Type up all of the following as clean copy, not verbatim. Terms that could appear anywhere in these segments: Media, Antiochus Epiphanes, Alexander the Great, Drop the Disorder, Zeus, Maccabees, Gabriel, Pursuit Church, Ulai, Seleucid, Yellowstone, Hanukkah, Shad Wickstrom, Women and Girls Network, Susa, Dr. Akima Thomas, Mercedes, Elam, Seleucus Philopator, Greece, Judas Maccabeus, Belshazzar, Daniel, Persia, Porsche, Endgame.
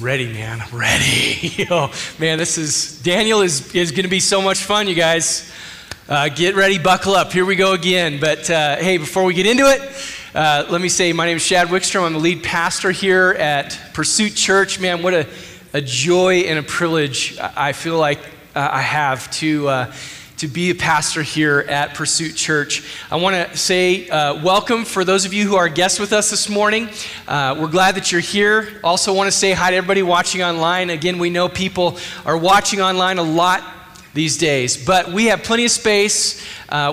ready, man. I'm ready. Man, this is, Daniel is going to be so much fun, you guys. Get ready, buckle up. Here we go again. But hey, before we get into it, let me say my name is Shad Wickstrom. I'm the lead pastor here at Pursuit Church. Man, what a joy and a privilege I feel like I have to be a pastor here at Pursuit Church. I want to say welcome for those of you who are guests with us this morning. We're glad that you're here. Also want to say hi to everybody watching online. Again, we know people are watching online a lot these days, but we have plenty of space.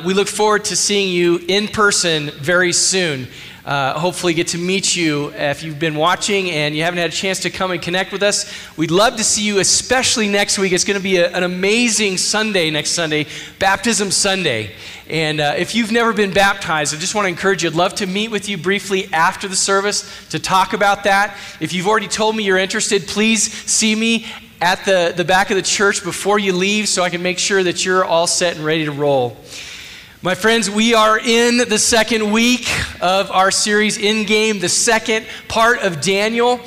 We look forward to seeing you in person very soon. Hopefully get to meet you if you've been watching and you haven't had a chance to come and connect with us. We'd love to see you, especially next week. It's going to be an amazing Sunday next Sunday, Baptism Sunday. And if you've never been baptized, I just want to encourage you. I'd love to meet with you briefly after the service to talk about that. If you've already told me you're interested, please see me at the back of the church before you leave so I can make sure that you're all set and ready to roll. My friends, we are in the second week of our series, Endgame, the second part of Daniel.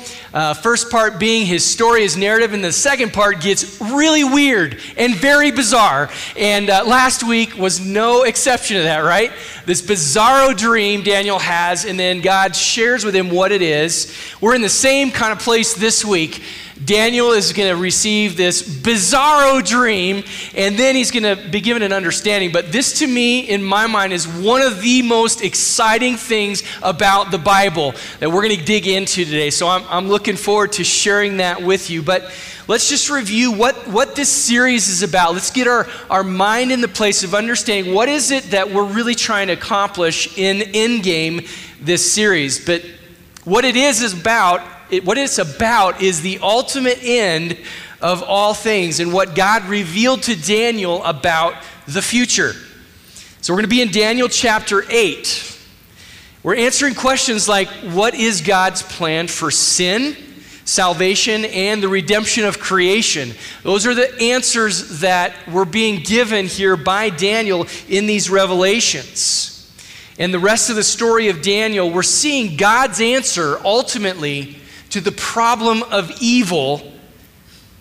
First part being his story, his narrative, and the second part gets really weird and very bizarre. And last week was no exception to that, right? This bizarro dream Daniel has, and then God shares with him what it is. We're in the same kind of place this week. Daniel is going to receive this bizarro dream, and then he's going to be given an understanding. But this, to me, in my mind, is one of the most exciting things about the Bible that we're going to dig into today. So I'm looking forward to sharing that with you. But let's just review what this series is about. Let's get our mind in the place of understanding what is it that we're really trying to accomplish in Endgame, this series. But what it is about, what it's about is the ultimate end of all things and what God revealed to Daniel about the future. So we're going to be in Daniel chapter 8. We're answering questions like, what is God's plan for sin, salvation, and the redemption of creation? Those are the answers that were being given here by Daniel in these revelations. And the rest of the story of Daniel, we're seeing God's answer ultimately to the problem of evil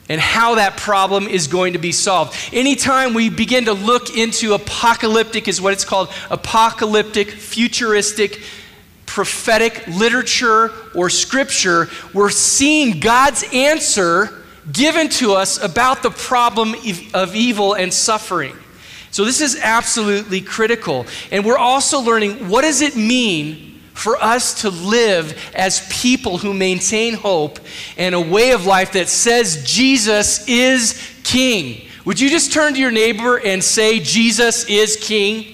and how that problem is going to be solved. Anytime we begin to look into apocalyptic, is what it's called, apocalyptic, futuristic, prophetic literature or scripture, we're seeing God's answer given to us about the problem of evil and suffering. So this is absolutely critical. And we're also learning, what does it mean for us to live as people who maintain hope and a way of life that says Jesus is King? Would you just turn to your neighbor and say, Jesus is King?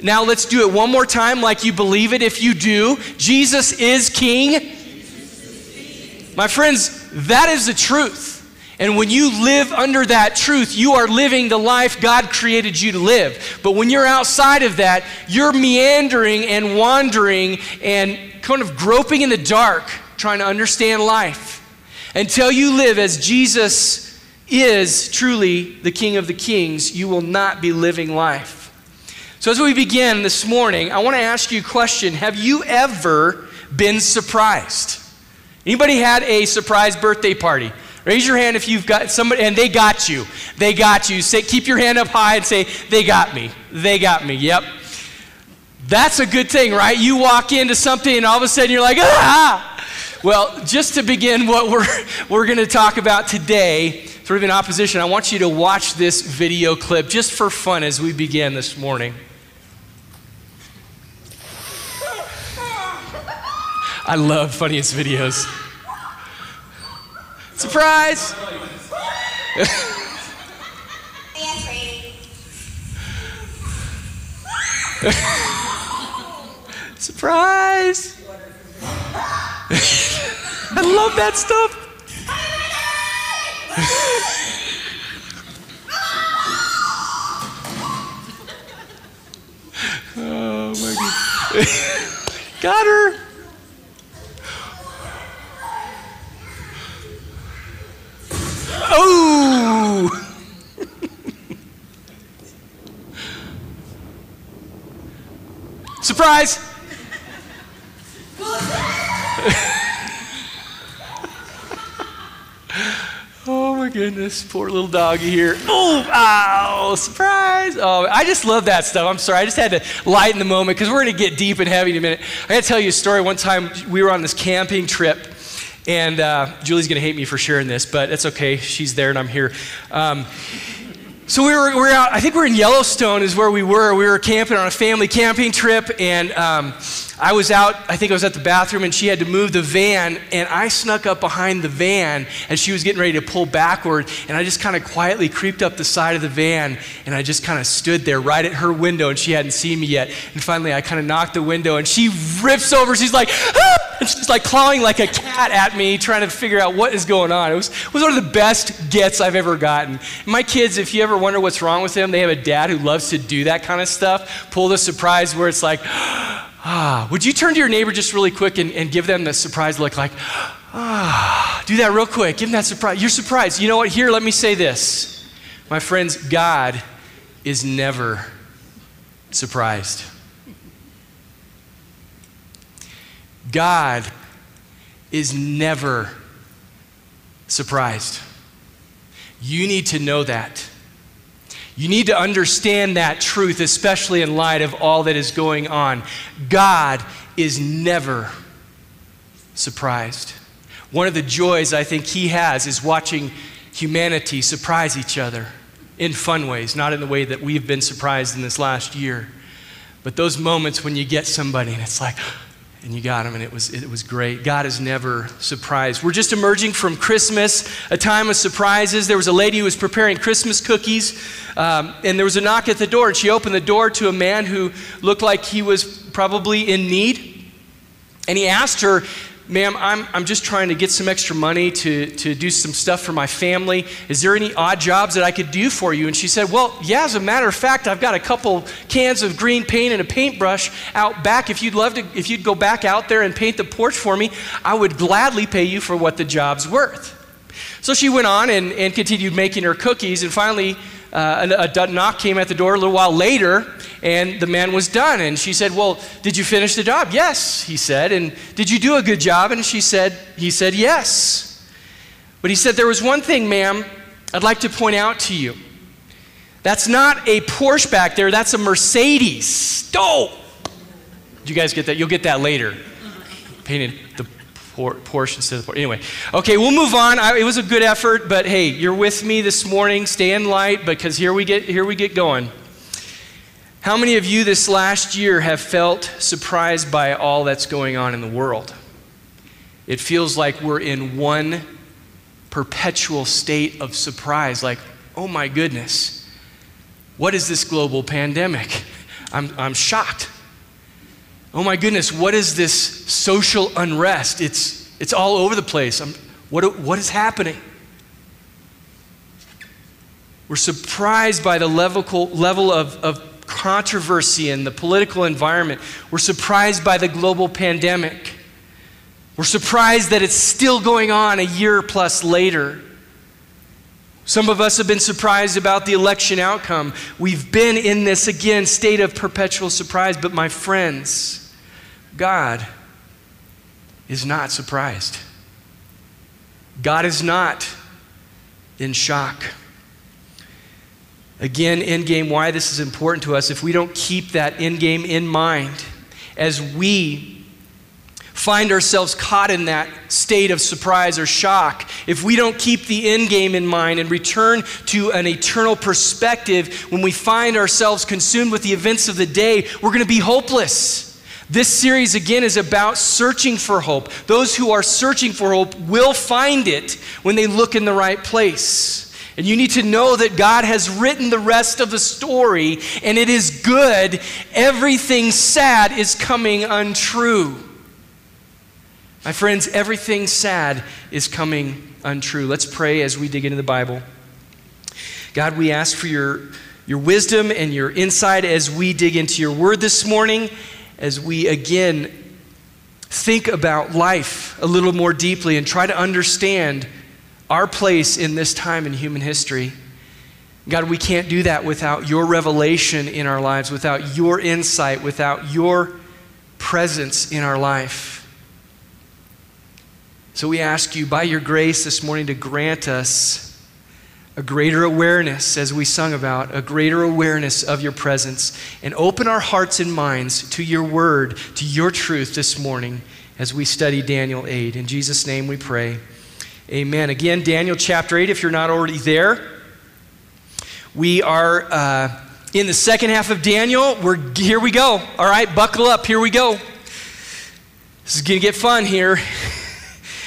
Now let's do it one more time like you believe it if you do. Jesus is King. Jesus is King. My friends, that is the truth. And when you live under that truth, you are living the life God created you to live. But when you're outside of that, you're meandering and wandering and kind of groping in the dark, trying to understand life. Until you live as Jesus is truly the King of the Kings, you will not be living life. So as we begin this morning, I want to ask you a question. Have you ever been surprised? Anybody had a surprise birthday party? Raise your hand if you've got somebody, and they got you. They got you. Say, keep your hand up high and say, they got me. They got me. Yep. That's a good thing, right? You walk into something, and all of a sudden you're like, ah! Well, just to begin what we're going to talk about today, sort of in opposition, I want you to watch this video clip just for fun as we begin this morning. I love funniest videos. Surprise! Surprise! I love that stuff. Oh my God! Got her. Oh! Surprise! my goodness, poor little doggy here. Oh, ow, surprise. Oh, I just love that stuff. I'm sorry. I just had to lighten the moment because we're going to get deep and heavy in a minute. I got to tell you a story. One time we were on this camping trip, and Julie's going to hate me for sharing this, but it's okay. She's there and I'm here. So we were out, I think we were in Yellowstone is where we were. We were camping on a family camping trip, and I was out, I think I was at the bathroom, and she had to move the van, and I snuck up behind the van, and she was getting ready to pull backward, and I just kind of quietly creeped up the side of the van, and I just kind of stood there right at her window, and she hadn't seen me yet, and finally I kind of knocked the window, and she rips over, she's like, ah! And she's like clawing like a cat at me, trying to figure out what is going on. It was one of the best gets I've ever gotten. My kids, if you ever wonder what's wrong with them, they have a dad who loves to do that kind of stuff, pull the surprise where it's like, ah. Would you turn to your neighbor just really quick and give them the surprise look like, ah. Do that real quick. Give them that surprise. You're surprised. You know what? Here, let me say this. My friends, God is never surprised. God is never surprised. You need to know that. You need to understand that truth, especially in light of all that is going on. God is never surprised. One of the joys I think he has is watching humanity surprise each other in fun ways, not in the way that we've been surprised in this last year. But those moments when you get somebody and it's like, and you got him, and it was great. God is never surprised. We're just emerging from Christmas, a time of surprises. There was a lady who was preparing Christmas cookies, and there was a knock at the door, and she opened the door to a man who looked like he was probably in need. And he asked her, ma'am, I'm just trying to get some extra money to do some stuff for my family. Is there any odd jobs that I could do for you? And she said, well, yeah, as a matter of fact, I've got a couple cans of green paint and a paintbrush out back. If you'd go back out there and paint the porch for me, I would gladly pay you for what the job's worth. So she went on and continued making her cookies, and finally a knock came at the door a little while later, and the man was done. And she said, well, did you finish the job? Yes, he said. And did you do a good job? And he said, yes. But he said, there was one thing, ma'am, I'd like to point out to you. That's not a Porsche back there, that's a Mercedes. Oh! Did you guys get that? You'll get that later. Painted the Porsche instead of the Porsche. Anyway, okay, we'll move on. It was a good effort, but hey, you're with me this morning. Stay in light, because here we get going. How many of you this last year have felt surprised by all that's going on in the world? It feels like we're in one perpetual state of surprise, like, oh my goodness, what is this global pandemic? I'm shocked. Oh my goodness, what is this social unrest? It's all over the place. What is happening? We're surprised by the level of controversy in the political environment. We're surprised by the global pandemic. We're surprised that it's still going on a year plus later. Some of us have been surprised about the election outcome. We've been in this, again, state of perpetual surprise. But my friends, God is not surprised. God is not in shock. Again, Endgame, why this is important to us. If we don't keep that Endgame in mind, as we find ourselves caught in that state of surprise or shock, if we don't keep the end game in mind and return to an eternal perspective, when we find ourselves consumed with the events of the day, we're going to be hopeless. This series, again, is about searching for hope. Those who are searching for hope will find it when they look in the right place. And you need to know that God has written the rest of the story, and it is good. Everything sad is coming untrue. My friends, everything sad is coming untrue. Let's pray as we dig into the Bible. God, we ask for your wisdom and your insight as we dig into your word this morning, as we again think about life a little more deeply and try to understand our place in this time in human history. God, we can't do that without your revelation in our lives, without your insight, without your presence in our life. So we ask you, by your grace this morning, to grant us a greater awareness, as we sung about, a greater awareness of your presence, and open our hearts and minds to your word, to your truth this morning as we study Daniel 8. In Jesus' name we pray, amen. Again, Daniel chapter 8, if you're not already there. We are in the second half of Daniel. Here we go, all right, buckle up, here we go. This is gonna get fun here.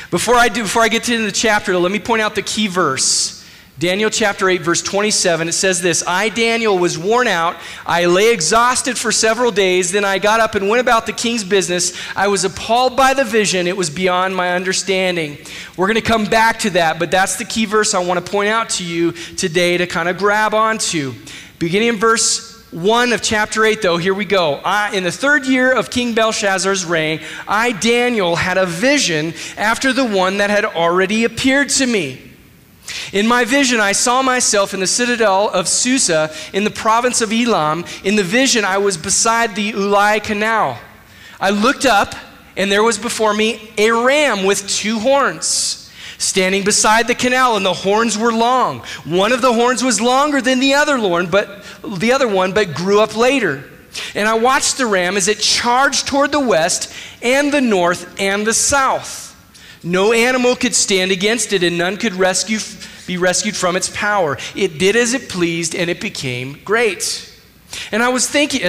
Before I get to the chapter, let me point out the key verse. Daniel chapter 8, verse 27, it says this: I, Daniel, was worn out. I lay exhausted for several days. Then I got up and went about the king's business. I was appalled by the vision. It was beyond my understanding. We're going to come back to that, but that's the key verse I want to point out to you today to kind of grab onto. Beginning in verse 1 of chapter 8, though, here we go. In the third year of King Belshazzar's reign, I, Daniel, had a vision after the one that had already appeared to me. In my vision, I saw myself in the citadel of Susa in the province of Elam. In the vision, I was beside the Ulai canal. I looked up, and there was before me a ram with two horns standing beside the canal, and the horns were long. One of the horns was longer than the other horn, but the other one but grew up later. And I watched the ram as it charged toward the west and the north and the south. No animal could stand against it, and none could be rescued from its power. It did as it pleased, and it became great. And as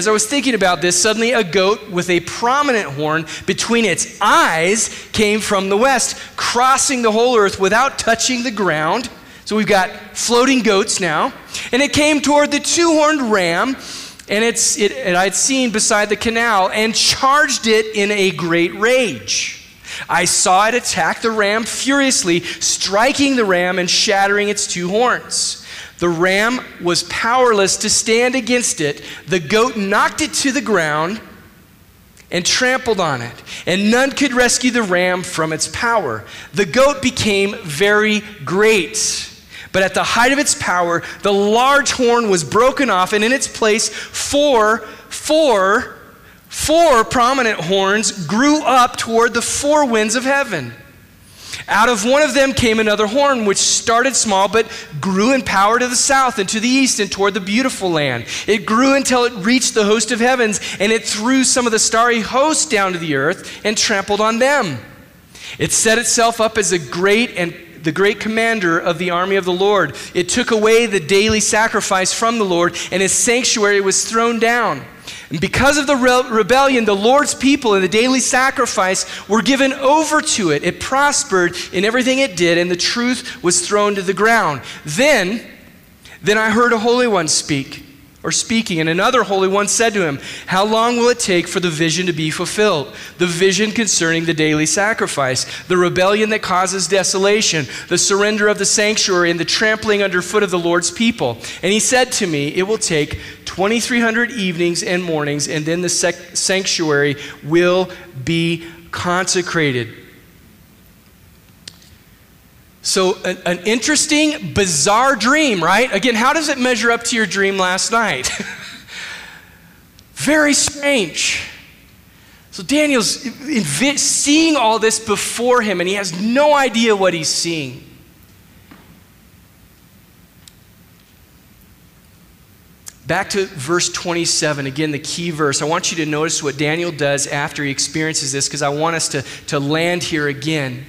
I was thinking about this, suddenly a goat with a prominent horn between its eyes came from the west, crossing the whole earth without touching the ground. So we've got floating goats now. And it came toward the two-horned ram, and I'd seen beside the canal, and charged it in a great rage. I saw it attack the ram furiously, striking the ram and shattering its two horns. The ram was powerless to stand against it. The goat knocked it to the ground and trampled on it, and none could rescue the ram from its power. The goat became very great, but at the height of its power, the large horn was broken off, and in its place, four prominent horns grew up toward the four winds of heaven. Out of one of them came another horn, which started small but grew in power to the south and to the east and toward the beautiful land. It grew until it reached the host of heavens, and it threw some of the starry host down to the earth and trampled on them. It set itself up as the great commander of the army of the Lord. It took away the daily sacrifice from the Lord, and his sanctuary was thrown down. And because of the rebellion, the Lord's people and the daily sacrifice were given over to it. It prospered in everything it did, and the truth was thrown to the ground. Then I heard a holy one speaking, and another holy one said to him, "How long will it take for the vision to be fulfilled? The vision concerning the daily sacrifice, the rebellion that causes desolation, the surrender of the sanctuary, and the trampling underfoot of the Lord's people." And he said to me, "It will take 2,300 evenings and mornings, and then the sanctuary will be consecrated." So an interesting, bizarre dream, right? Again, how does it measure up to your dream last night? Very strange. So Daniel's seeing all this before him, and he has no idea what he's seeing. Back to verse 27, again, the key verse. I want you to notice what Daniel does after he experiences this, because I want us to land here again.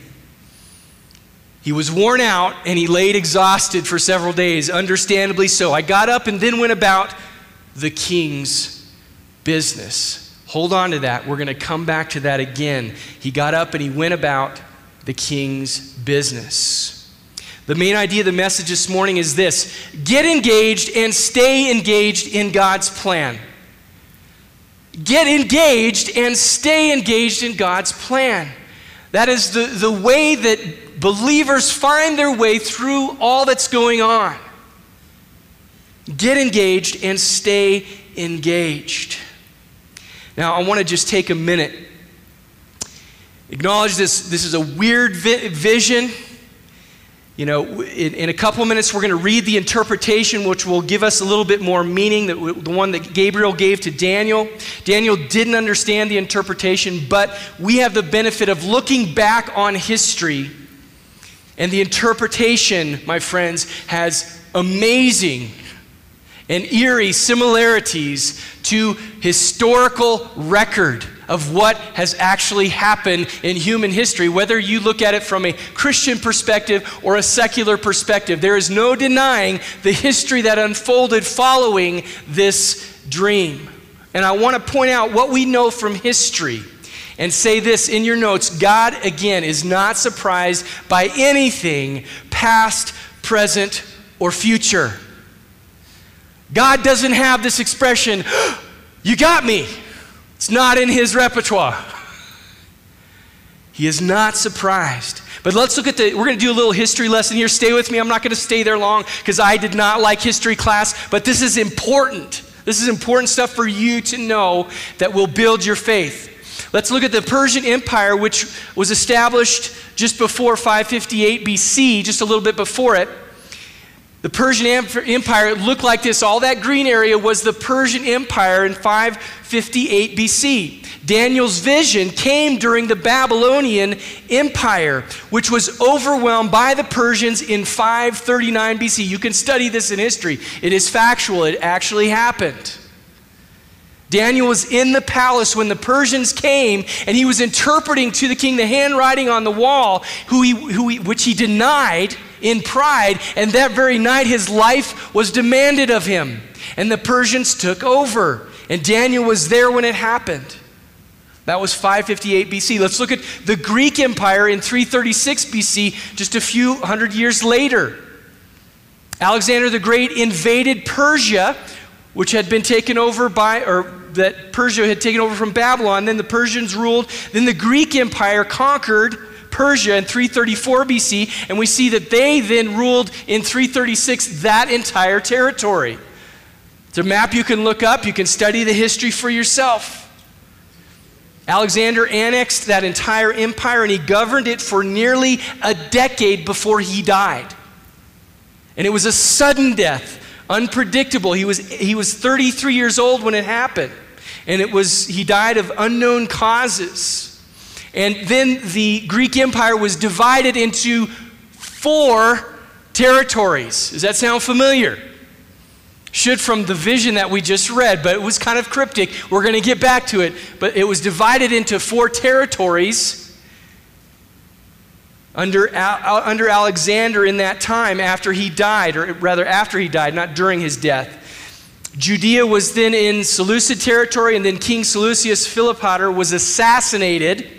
He was worn out, and he laid exhausted for several days, understandably so. I got up and then went about the king's business. Hold on to that. We're going to come back to that again. He got up and he went about the king's business. The main idea of the message this morning is this: get engaged and stay engaged in God's plan. Get engaged and stay engaged in God's plan. That is the way that believers find their way through all that's going on. Get engaged and stay engaged. Now, I want to just take a minute. Acknowledge this. This is a weird vision. You know, in a couple of minutes, we're going to read the interpretation, which will give us a little bit more meaning, the one that Gabriel gave to Daniel. Daniel didn't understand the interpretation, but we have the benefit of looking back on history. And the interpretation, my friends, has amazing and eerie similarities to historical record of what has actually happened in human history, whether you look at it from a Christian perspective or a secular perspective. There is no denying the history that unfolded following this dream. And I want to point out what we know from history and say this in your notes: God, again, is not surprised by anything past, present, or future. God doesn't have this expression, "You got me." It's not in his repertoire. He is not surprised. But let's look at we're going to do a little history lesson here. Stay with me. I'm not going to stay there long because I did not like history class, but this is important. This is important stuff for you to know that will build your faith. Let's look at the Persian Empire, which was established just before 558 BC, just a little bit before it. The Persian Empire looked like this. All that green area was the Persian Empire in 558 BC. Daniel's vision came during the Babylonian Empire, which was overwhelmed by the Persians in 539 BC. You can study this in history. It is factual. It actually happened. Daniel was in the palace when the Persians came, and he was interpreting to the king the handwriting on the wall, which he denied in pride, and that very night his life was demanded of him. And the Persians took over, and Daniel was there when it happened. That was 558 BC. Let's look at the Greek Empire in 336 BC, just a few hundred years later. Alexander the Great invaded Persia, which had been taken over that Persia had taken over from Babylon. Then the Persians ruled. Then the Greek Empire conquered Persia in 334 BC, and we see that they then ruled in 336 that entire territory. It's a map you can look up. You can study the history for yourself. Alexander annexed that entire empire, and he governed it for nearly a decade before he died. And it was a sudden death, unpredictable. He was 33 years old when it happened, and he died of unknown causes. And then the Greek Empire was divided into 4 territories. Does that sound familiar? Should from the vision that we just read, but it was kind of cryptic. We're going to get back to it. But it was divided into 4 territories under Alexander in that time after he died, or rather after he died, not during his death. Judea was then in Seleucid territory, and then King Seleucus Philopator was assassinated.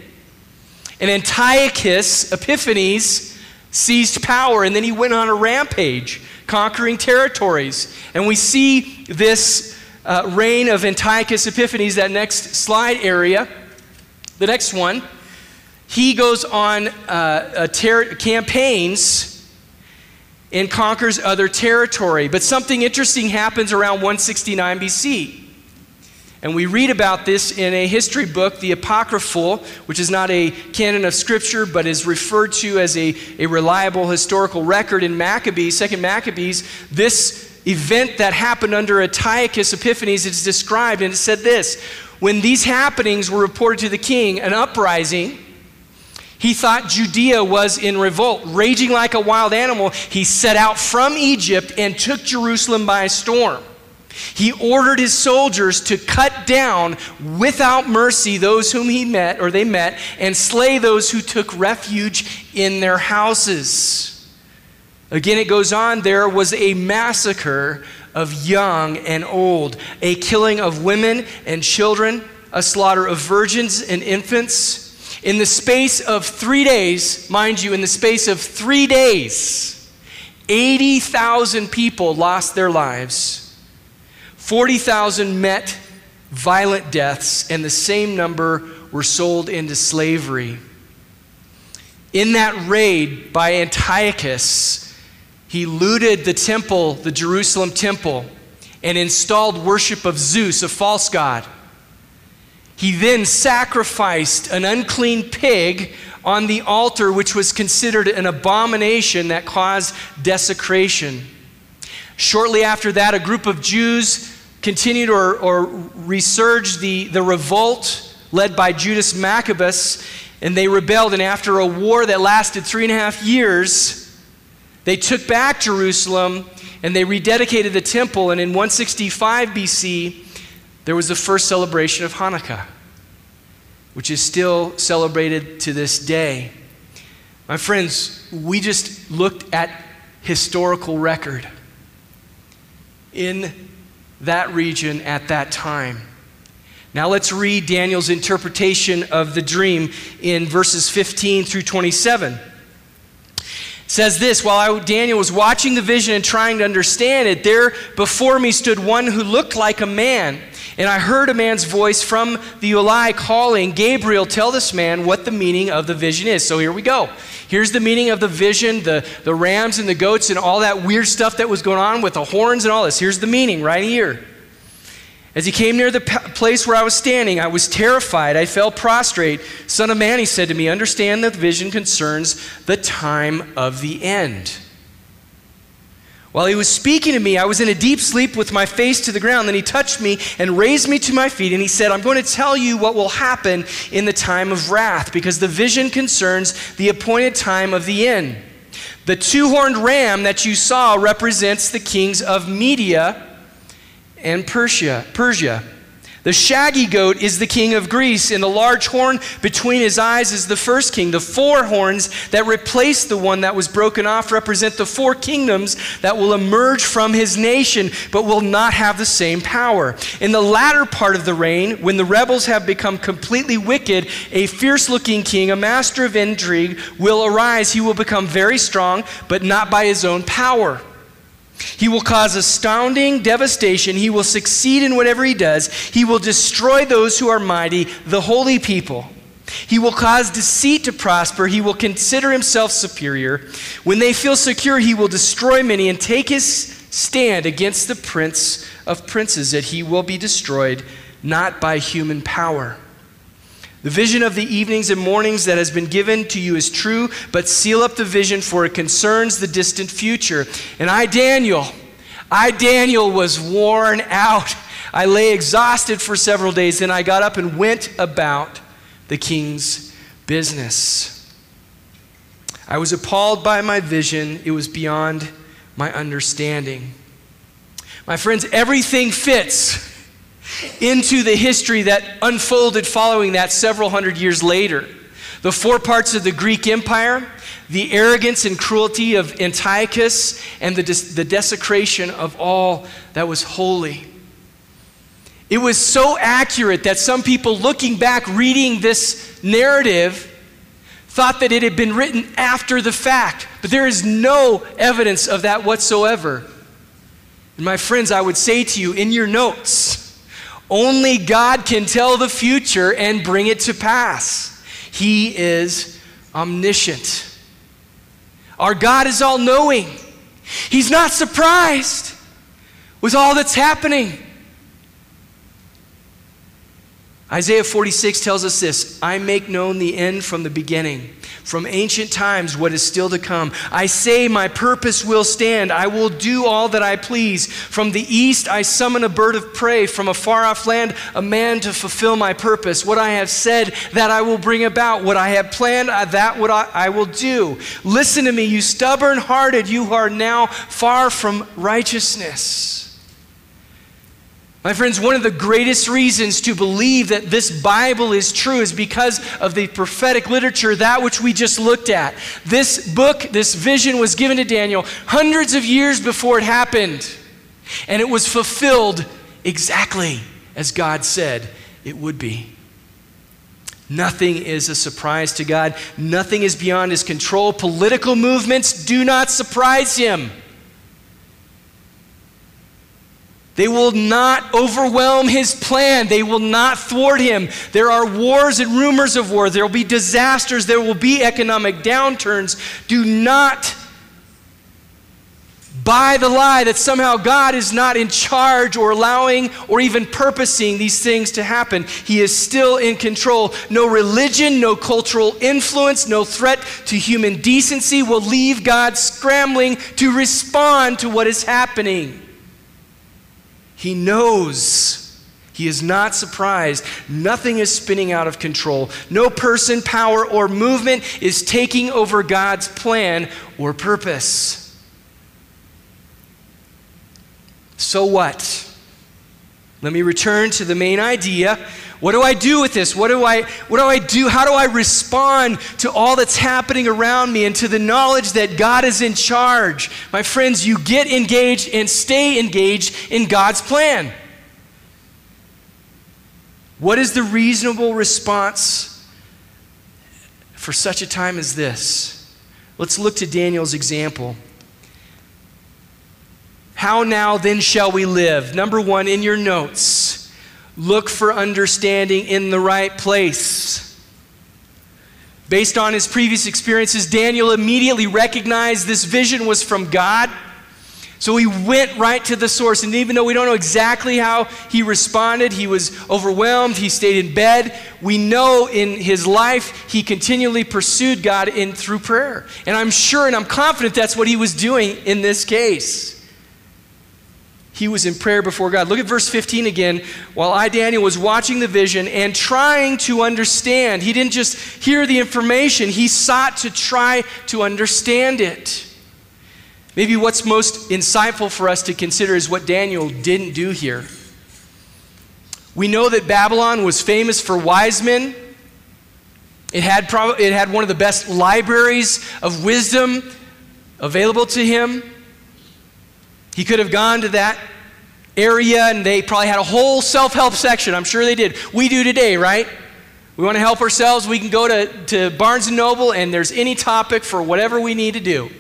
And Antiochus Epiphanes seized power, and then he went on a rampage, conquering territories. And we see this reign of Antiochus Epiphanes, that next slide area, the next one. He goes on campaigns and conquers other territory. But something interesting happens around 169 BC. And we read about this in a history book, the Apocryphal, which is not a canon of Scripture, but is referred to as a reliable historical record in Maccabees, 2 Maccabees. This event that happened under Antiochus Epiphanes is described, and it said this: when these happenings were reported to the king, an uprising, he thought Judea was in revolt. Raging like a wild animal, he set out from Egypt and took Jerusalem by storm. He ordered his soldiers to cut down without mercy those whom they met, and slay those who took refuge in their houses. Again, it goes on, there was a massacre of young and old, a killing of women and children, a slaughter of virgins and infants. In the space of 3 days, mind you, 80,000 people lost their lives. 40,000 met violent deaths, and the same number were sold into slavery. In that raid by Antiochus, he looted the temple, the Jerusalem temple, and installed worship of Zeus, a false god. He then sacrificed an unclean pig on the altar, which was considered an abomination that caused desecration. Shortly after that, a group of Jews continued or resurged the revolt led by Judas Maccabeus, and they rebelled. And after a war that lasted 3.5 years, they took back Jerusalem and they rededicated the temple, and in 165 BC, there was the first celebration of Hanukkah, which is still celebrated to this day. My friends, we just looked at historical record in that region at that time. Now let's read Daniel's interpretation of the dream in verses 15 through 27. It says this, while Daniel was watching the vision and trying to understand it, there before me stood one who looked like a man. And I heard a man's voice from the Ulai calling, Gabriel, tell this man what the meaning of the vision is. So here we go. Here's the meaning of the vision, the rams and the goats and all that weird stuff that was going on with the horns and all this. Here's the meaning right here. As he came near the place where I was standing, I was terrified. I fell prostrate. Son of man, he said to me, understand that the vision concerns the time of the end. While he was speaking to me, I was in a deep sleep with my face to the ground. Then he touched me and raised me to my feet, and he said, I'm going to tell you what will happen in the time of wrath, because the vision concerns the appointed time of the end. The two-horned ram that you saw represents the kings of Media and Persia. The shaggy goat is the king of Greece, and the large horn between his eyes is the first king. The four horns that replace the one that was broken off represent the four kingdoms that will emerge from his nation, but will not have the same power. In the latter part of the reign, when the rebels have become completely wicked, a fierce-looking king, a master of intrigue, will arise. He will become very strong, but not by his own power. He will cause astounding devastation. He will succeed in whatever he does. He will destroy those who are mighty, the holy people. He will cause deceit to prosper. He will consider himself superior. When they feel secure, he will destroy many and take his stand against the prince of princes, that he will be destroyed, not by human power. The vision of the evenings and mornings that has been given to you is true, but seal up the vision, for it concerns the distant future. And I, Daniel, was worn out. I lay exhausted for several days. Then I got up and went about the king's business. I was appalled by my vision. It was beyond my understanding. My friends, everything fits into the history that unfolded following that several hundred years later. The four parts of the Greek Empire, the arrogance and cruelty of Antiochus, and the desecration of all that was holy. It was so accurate that some people looking back, reading this narrative, thought that it had been written after the fact, but there is no evidence of that whatsoever. And my friends, I would say to you in your notes, only God can tell the future and bring it to pass. He is omniscient. Our God is all-knowing. He's not surprised with all that's happening. Isaiah 46 tells us this, I make known the end from the beginning, from ancient times what is still to come. I say my purpose will stand. I will do all that I please. From the east I summon a bird of prey, from a far-off land a man to fulfill my purpose. What I have said, that I will bring about. What I have planned, that what I will do. Listen to me, you stubborn-hearted, you are now far from righteousness. My friends, one of the greatest reasons to believe that this Bible is true is because of the prophetic literature, that which we just looked at. This book, this vision was given to Daniel hundreds of years before it happened, and it was fulfilled exactly as God said it would be. Nothing is a surprise to God. Nothing is beyond his control. Political movements do not surprise him. They will not overwhelm his plan. They will not thwart him. There are wars and rumors of war. There will be disasters. There will be economic downturns. Do not buy the lie that somehow God is not in charge or allowing or even purposing these things to happen. He is still in control. No religion, no cultural influence, no threat to human decency will leave God scrambling to respond to what is happening. He knows. He is not surprised. Nothing is spinning out of control. No person, power, or movement is taking over God's plan or purpose. So what? Let me return to the main idea. What do I do with this? What do I do? How do I respond to all that's happening around me and to the knowledge that God is in charge? My friends, you get engaged and stay engaged in God's plan. What is the reasonable response for such a time as this? Let's look to Daniel's example. How now then shall we live? Number one, in your notes, look for understanding in the right place. Based on his previous experiences, Daniel immediately recognized this vision was from God. So he went right to the source. And even though we don't know exactly how he responded, he was overwhelmed, he stayed in bed. We know in his life, he continually pursued God through prayer. And I'm sure and I'm confident that's what he was doing in this case. He was in prayer before God. Look at verse 15 again. While I, Daniel, was watching the vision and trying to understand. He didn't just hear the information. He sought to try to understand it. Maybe what's most insightful for us to consider is what Daniel didn't do here. We know that Babylon was famous for wise men. It had one of the best libraries of wisdom available to him. He could have gone to that area and they probably had a whole self-help section. I'm sure they did. We do today, right? We want to help ourselves. We can go to Barnes & Noble and there's any topic for whatever we need to do.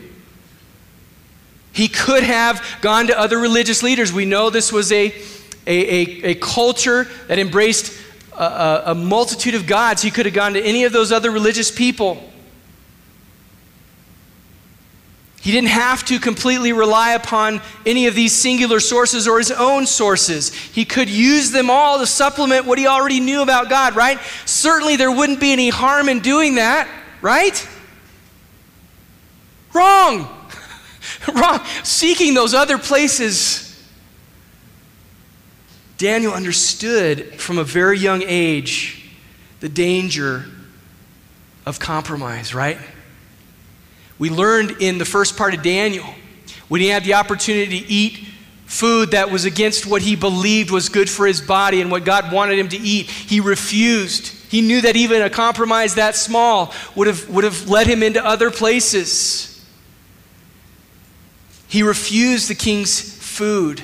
He could have gone to other religious leaders. We know this was a culture that embraced a multitude of gods. He could have gone to any of those other religious people. He didn't have to completely rely upon any of these singular sources or his own sources. He could use them all to supplement what he already knew about God, right? Certainly there wouldn't be any harm in doing that, right? Wrong. Wrong. Seeking those other places. Daniel understood from a very young age the danger of compromise, right? We learned in the first part of Daniel, when he had the opportunity to eat food that was against what he believed was good for his body and what God wanted him to eat, he refused. He knew that even a compromise that small would have led him into other places. He refused the king's food.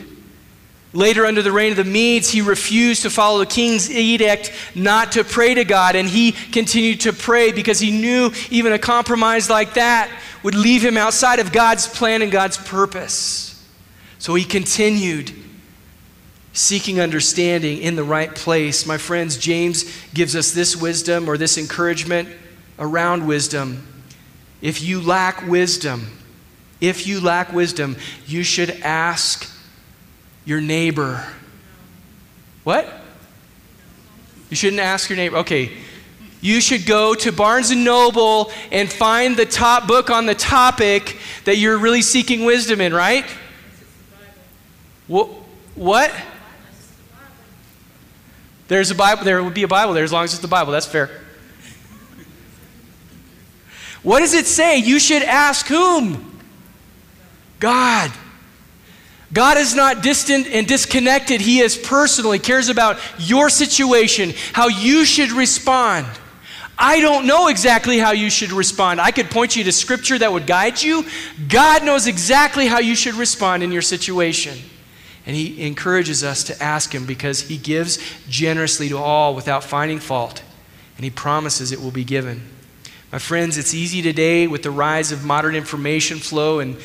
Later, under the reign of the Medes, he refused to follow the king's edict not to pray to God, and he continued to pray because he knew even a compromise like that would leave him outside of God's plan and God's purpose. So he continued seeking understanding in the right place. My friends, James gives us this wisdom or this encouragement around wisdom. If you lack wisdom, you should ask your neighbor. What? You shouldn't ask your neighbor. Okay. You should go to Barnes & Noble and find the top book on the topic that you're really seeking wisdom in, right? What? There's a Bible. There would be a Bible there as long as it's the Bible. That's fair. What does it say? You should ask whom? God. God is not distant and disconnected. He is personal. He cares about your situation, how you should respond. I don't know exactly how you should respond. I could point you to scripture that would guide you. God knows exactly how you should respond in your situation. And he encourages us to ask him because he gives generously to all without finding fault. And he promises it will be given. My friends, it's easy today with the rise of modern information flow and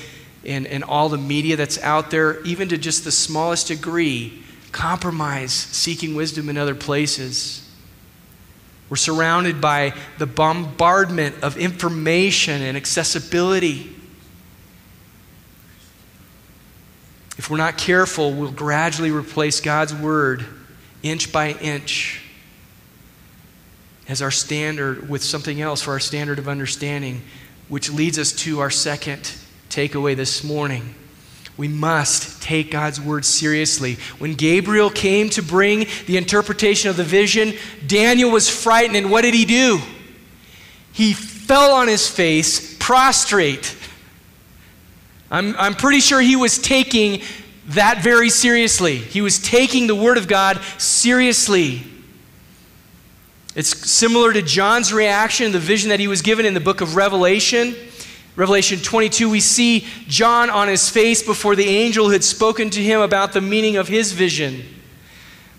all the media that's out there, even to just the smallest degree, compromise seeking wisdom in other places. We're surrounded by the bombardment of information and accessibility. If we're not careful, we'll gradually replace God's word inch by inch as our standard with something else for our standard of understanding, which leads us to our second takeaway this morning. We must take God's word seriously. When Gabriel came to bring the interpretation of the vision, Daniel was frightened, and what did he do? He fell on his face, prostrate. I'm pretty sure he was taking that very seriously. He was taking the Word of God seriously. It's similar to John's reaction, the vision that he was given in the book of Revelation. Revelation 22, we see John on his face before the angel had spoken to him about the meaning of his vision.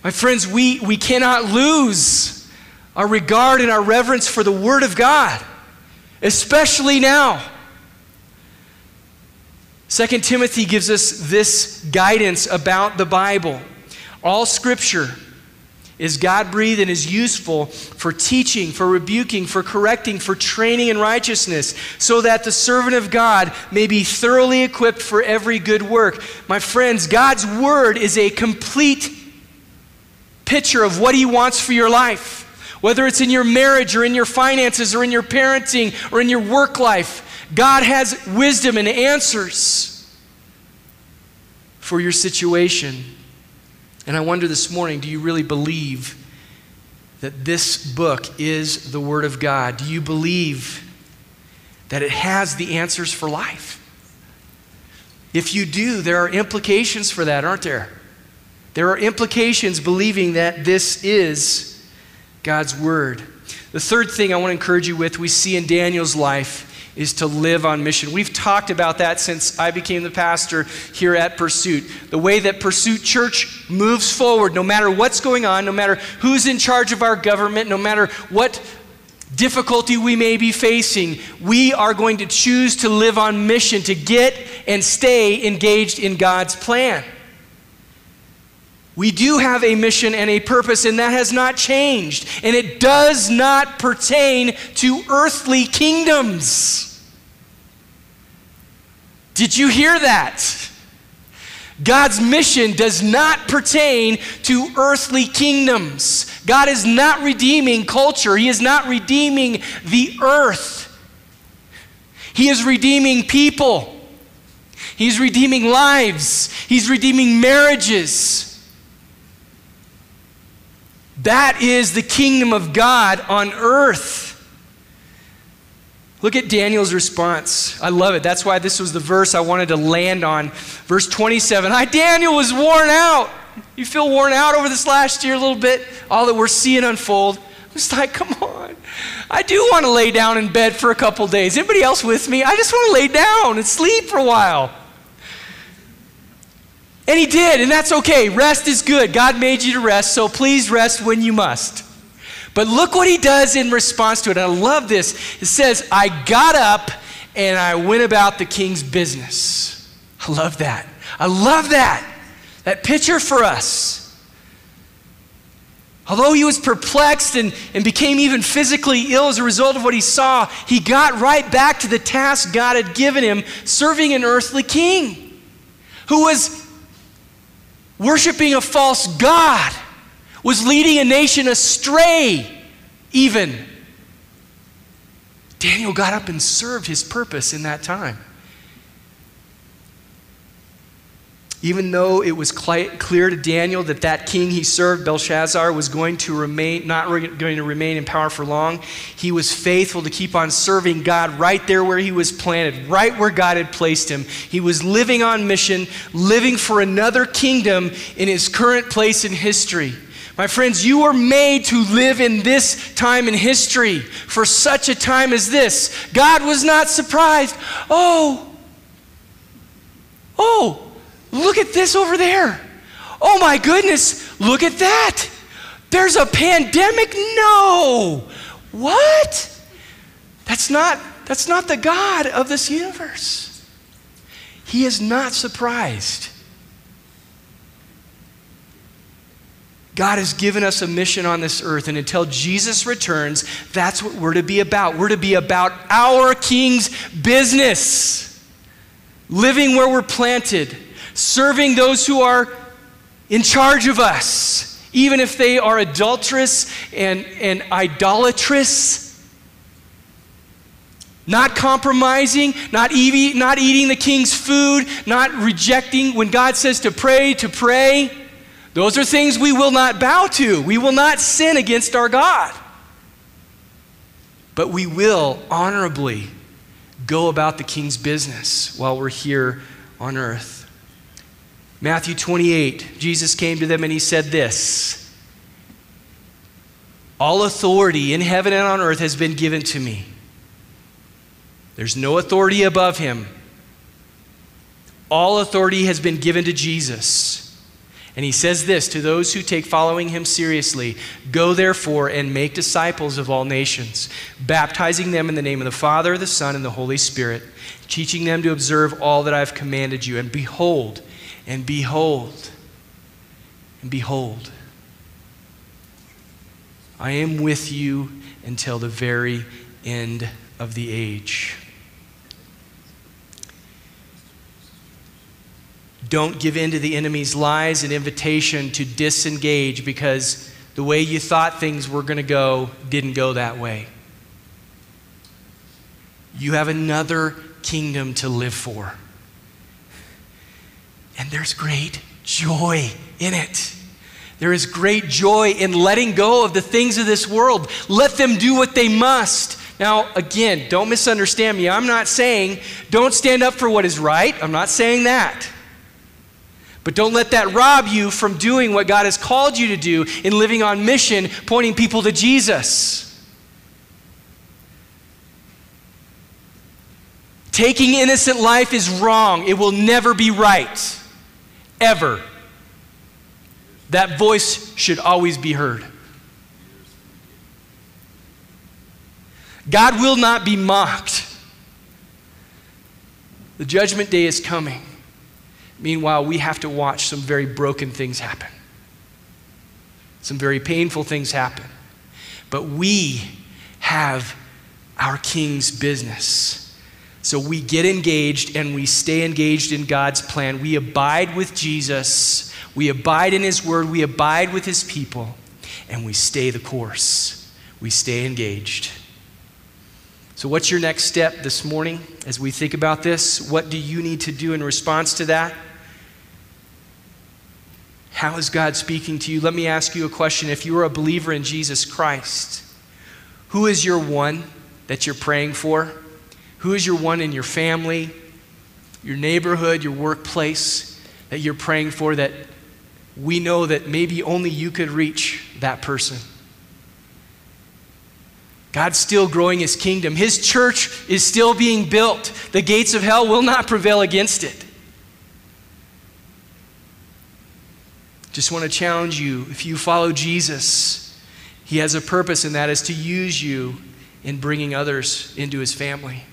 My friends, we cannot lose our regard and our reverence for the Word of God, especially now. 2 Timothy gives us this guidance about the Bible. All Scripture is God-breathed and is useful for teaching, for rebuking, for correcting, for training in righteousness, so that the servant of God may be thoroughly equipped for every good work. My friends, God's Word is a complete picture of what He wants for your life, whether it's in your marriage or in your finances or in your parenting or in your work life. God has wisdom and answers for your situation. And I wonder this morning, do you really believe that this book is the Word of God? Do you believe that it has the answers for life? If you do, there are implications for that, aren't there? There are implications believing that this is God's Word. The third thing I want to encourage you with, we see in Daniel's life, is to live on mission. We've talked about that since I became the pastor here at Pursuit. The way that Pursuit Church moves forward, no matter what's going on, no matter who's in charge of our government, no matter what difficulty we may be facing, we are going to choose to live on mission, to get and stay engaged in God's plan. We do have a mission and a purpose, and that has not changed. And it does not pertain to earthly kingdoms. Did you hear that? God's mission does not pertain to earthly kingdoms. God is not redeeming culture. He is not redeeming the earth. He is redeeming people. He's redeeming lives. He's redeeming marriages. That is the kingdom of God on earth. Look at Daniel's response. I love it. That's why this was the verse I wanted to land on. Verse 27, I, Daniel, was worn out. You feel worn out over this last year a little bit? All that we're seeing unfold. I'm just like, come on. I do want to lay down in bed for a couple days. Anybody else with me? I just want to lay down and sleep for a while. And he did, and that's okay. Rest is good. God made you to rest, so please rest when you must. But look what he does in response to it. I love this. It says, I got up and I went about the king's business. I love that. I love that. That picture for us. Although he was perplexed and became even physically ill as a result of what he saw, he got right back to the task God had given him, serving an earthly king who was worshiping a false god, was leading a nation astray even. Daniel got up and served his purpose in that time. Even though it was clear to Daniel that that king he served, Belshazzar, was going to remain, not going to remain in power for long, he was faithful to keep on serving God right there where he was planted, right where God had placed him. He was living on mission, living for another kingdom in his current place in history. My friends, you were made to live in this time in history for such a time as this. God was not surprised. Oh. Look at this over there. Oh my goodness, look at that. There's a pandemic? No. What? That's not the God of this universe. He is not surprised. God has given us a mission on this earth, and until Jesus returns, that's what we're to be about. We're to be about our King's business, living where we're planted, serving those who are in charge of us, even if they are adulterous and idolatrous, not compromising, not eating the king's food, not rejecting when God says to pray, to pray. Those are things we will not bow to. We will not sin against our God. But we will honorably go about the king's business while we're here on earth. Matthew 28, Jesus came to them and he said this, "All authority in heaven and on earth has been given to me." There's no authority above him. All authority has been given to Jesus. And he says this to those who take following him seriously, "Go therefore and make disciples of all nations, baptizing them in the name of the Father, the Son, and the Holy Spirit, teaching them to observe all that I've commanded you. And behold, and behold, and behold, I am with you until the very end of the age." Don't give in to the enemy's lies and invitation to disengage because the way you thought things were going to go didn't go that way. You have another kingdom to live for. And there's great joy in it. There is great joy in letting go of the things of this world. Let them do what they must. Now, again, don't misunderstand me. I'm not saying don't stand up for what is right. I'm not saying that. But don't let that rob you from doing what God has called you to do in living on mission, pointing people to Jesus. Taking innocent life is wrong. It will never be right, ever. That voice should always be heard. God will not be mocked. The judgment day is coming. Meanwhile, we have to watch some very broken things happen. Some very painful things happen. But we have our King's business. So we get engaged and we stay engaged in God's plan. We abide with Jesus. We abide in his word. We abide with his people. And we stay the course. We stay engaged. So what's your next step this morning as we think about this? What do you need to do in response to that? How is God speaking to you? Let me ask you a question. If you are a believer in Jesus Christ, who is your one that you're praying for? Who is your one in your family, your neighborhood, your workplace that you're praying for that we know that maybe only you could reach that person? God's still growing his kingdom. His church is still being built. The gates of hell will not prevail against it. Just want to challenge you, if you follow Jesus, he has a purpose, and that is to use you in bringing others into his family.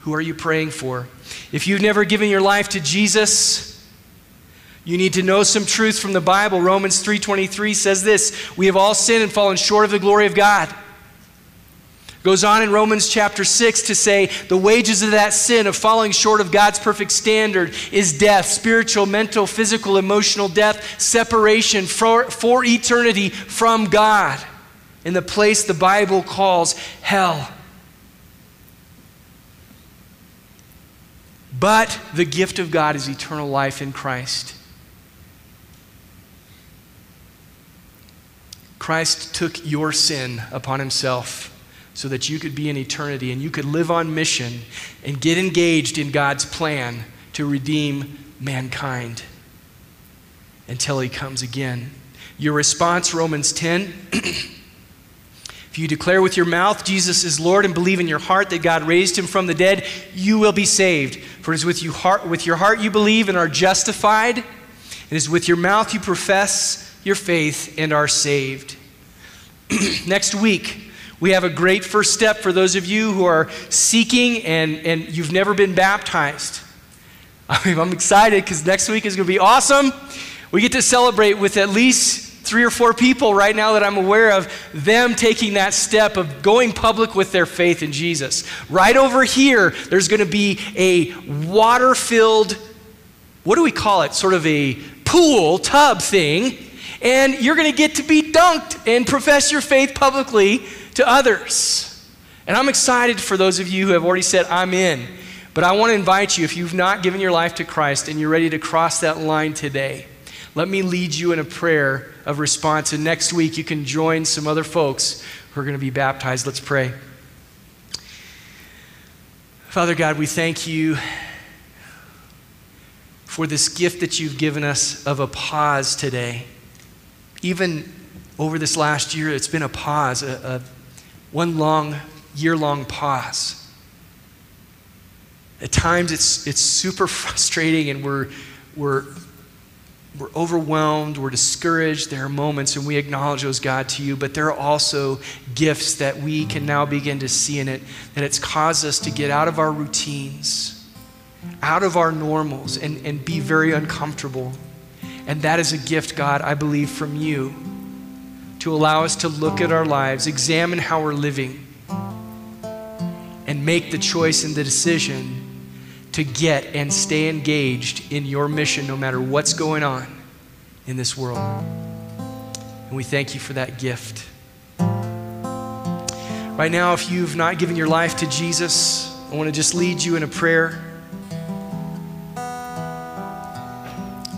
Who are you praying for? If you've never given your life to Jesus, you need to know some truth from the Bible. Romans 3:23 says this, "We have all sinned and fallen short of the glory of God." Goes on in Romans chapter 6 to say, the wages of that sin of falling short of God's perfect standard is death, spiritual, mental, physical, emotional death, separation for eternity from God in the place the Bible calls hell. But the gift of God is eternal life in Christ. Christ took your sin upon himself so that you could be in eternity and you could live on mission and get engaged in God's plan to redeem mankind until he comes again. Your response, Romans 10, if you declare with your mouth Jesus is Lord and believe in your heart that God raised him from the dead, you will be saved. For it is with your heart you believe and are justified, and it is with your mouth you profess your faith and are saved. Next week, we have a great first step for those of you who are seeking and you've never been baptized. I mean, I'm excited because next week is going to be awesome. We get to celebrate with at least 3 or 4 people right now that I'm aware of, them taking that step of going public with their faith in Jesus. Right over here, there's going to be a water-filled, what do we call it? Sort of a pool, tub thing. And you're going to get to be dunked and profess your faith publicly to others. And I'm excited for those of you who have already said, I'm in. But I want to invite you, if you've not given your life to Christ and you're ready to cross that line today, let me lead you in a prayer of response. And next week, you can join some other folks who are going to be baptized. Let's pray. Father God, we thank you for this gift that you've given us of a pause today. Even over this last year, it's been a pause, one year-long pause. At times it's super frustrating, and we're overwhelmed, we're discouraged. There are moments, and we acknowledge those, God, to you, but there are also gifts that we can now begin to see in it, that it's caused us to get out of our routines, out of our normals, and be very uncomfortable. And that is a gift, God, I believe, from you, to allow us to look at our lives, examine how we're living, and make the choice and the decision to get and stay engaged in your mission no matter what's going on in this world. And we thank you for that gift. Right now, if you've not given your life to Jesus, I want to just lead you in a prayer.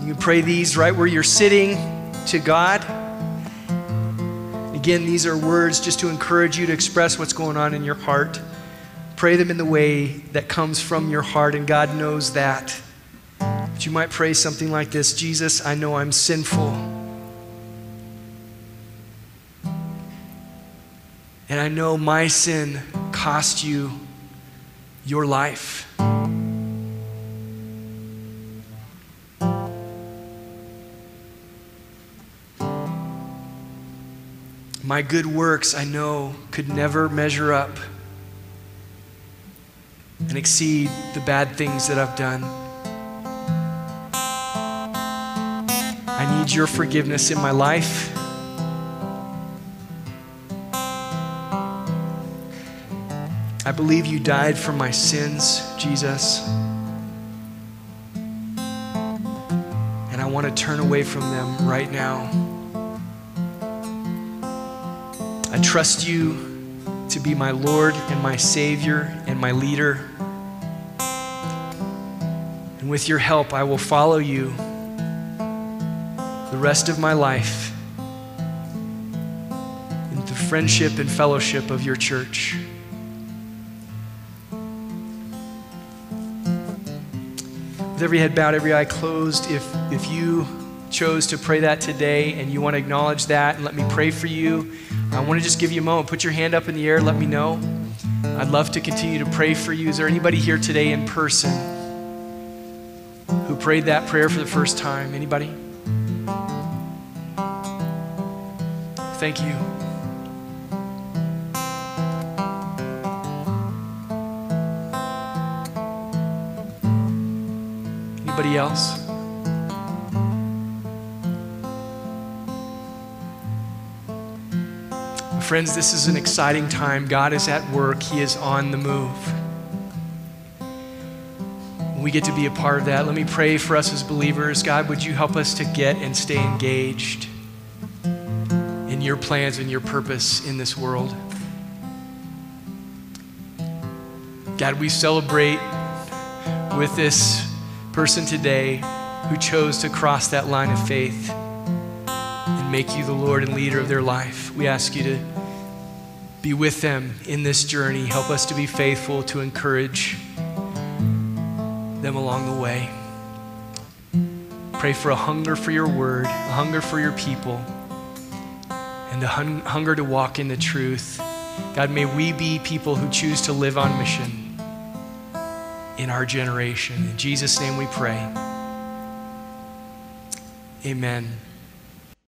You can pray these right where you're sitting to God. Again, these are words just to encourage you to express what's going on in your heart. Pray them in the way that comes from your heart, and God knows that. But you might pray something like this: Jesus, I know I'm sinful, and I know my sin cost you your life. My good works, I know, could never measure up and exceed the bad things that I've done. I need your forgiveness in my life. I believe you died for my sins, Jesus, and I want to turn away from them right now. I trust you to be my Lord and my Savior and my leader. And with your help, I will follow you the rest of my life in the friendship and fellowship of your church. With every head bowed, every eye closed, if you chose to pray that today and you want to acknowledge that and let me pray for you, I want to just give you a moment. Put your hand up in the air. Let me know. I'd love to continue to pray for you. Is there anybody here today in person who prayed that prayer for the first time? Anybody? Thank you. Anybody else? Friends, this is an exciting time. God is at work. He is on the move. We get to be a part of that. Let me pray for us as believers. God, would you help us to get and stay engaged in your plans and your purpose in this world? God, we celebrate with this person today who chose to cross that line of faith and make you the Lord and leader of their life. We ask you to be with them in this journey. Help us to be faithful, to encourage them along the way. Pray for a hunger for your word, a hunger for your people, and a hunger to walk in the truth. God, may we be people who choose to live on mission in our generation. In Jesus' name we pray. Amen.